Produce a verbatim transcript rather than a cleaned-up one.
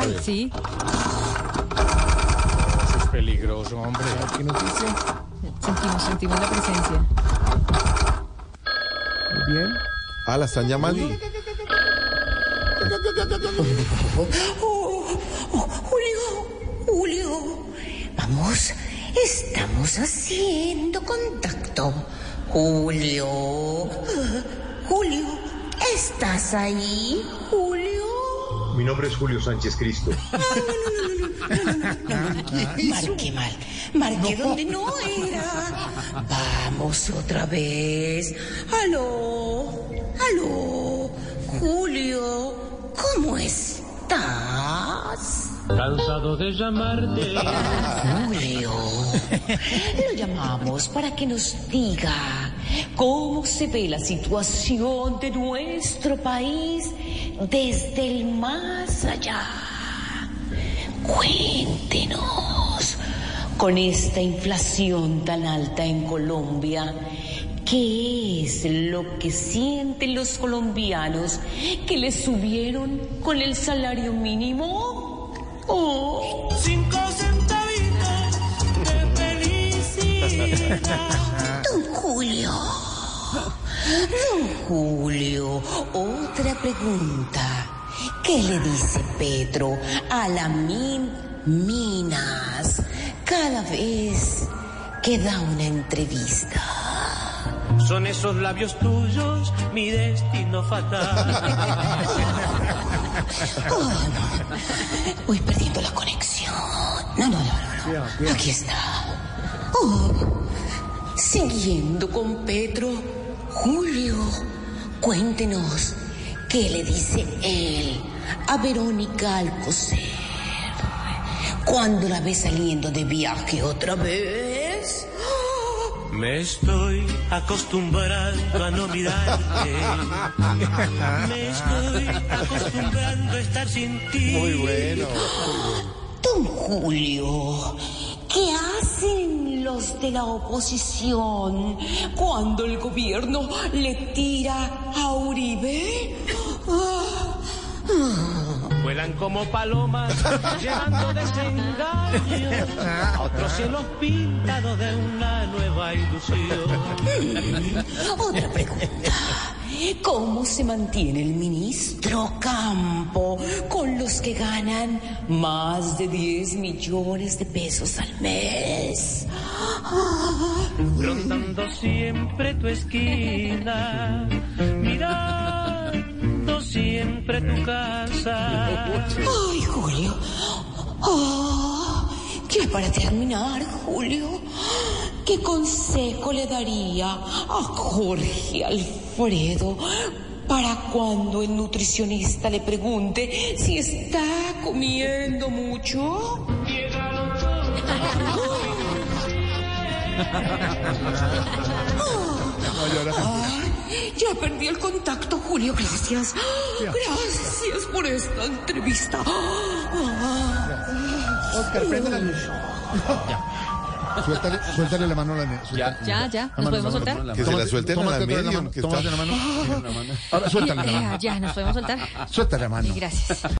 Ah, sí. Eso es peligroso, hombre. ¿Qué noticia? Sentimos, sentimos la presencia. Muy bien. Ah, la están llamando. Oh, oh, Julio, Julio. Vamos, estamos haciendo contacto. Julio, Julio, ¿estás ahí, Julio? Mi nombre es Julio Sánchez Cristo. Ah, no, no, no, no, no, no, no, no. Marqué mal, marqué no. Donde no era. Vamos otra vez. Aló, aló, Julio, ¿cómo estás? Cansado de llamarte. Julio, lo llamamos para que nos diga cómo se ve la situación de nuestro país desde el más allá. Cuéntenos, con esta inflación tan alta en Colombia, ¿qué es lo que sienten los colombianos que les subieron con el salario mínimo? Oh. Cinco centavitos de felicidad. Don Julio, Don Julio, otra pregunta. ¿Qué le dice Petro a la min Minas cada vez que da una entrevista? Son esos labios tuyos, mi destino fatal. Oh, no. Voy perdiendo la conexión. No, no, no, no, no. Aquí está. Oh. Siguiendo con Petro, Julio, cuéntenos qué le dice él a Verónica Alcocer cuando la ve saliendo de viaje otra vez. Me estoy acostumbrando a no mirarte. Me estoy acostumbrando a estar sin ti. Muy bueno. Don Julio, ¿qué hacen los de la oposición cuando el gobierno le tira a Uribe? Vuelan como palomas, llevando desengaños a otros cielos pintados de una nueva ilusión. Otra pregunta. ¿Cómo se mantiene el ministro Campo con los que ganan más de diez millones de pesos al mes? Rondando siempre tu esquina, mirando siempre tu casa. Ay, Julio. Oh, ya para terminar, Julio, ¿qué consejo le daría a Jorge Alfredo para cuando el nutricionista le pregunte si está comiendo mucho? Ay, ya perdí el contacto, Julio. Gracias. Gracias por esta entrevista. Oscar, prende la luz. Suéltale, suéltale la mano a la niña. Ya, ya, ya. ¿Nos podemos soltar? Que se la suelte en la medio. Tómate la mano. Ahora suéltale la mano. Ya, nos podemos soltar. Suéltale la mano. Gracias.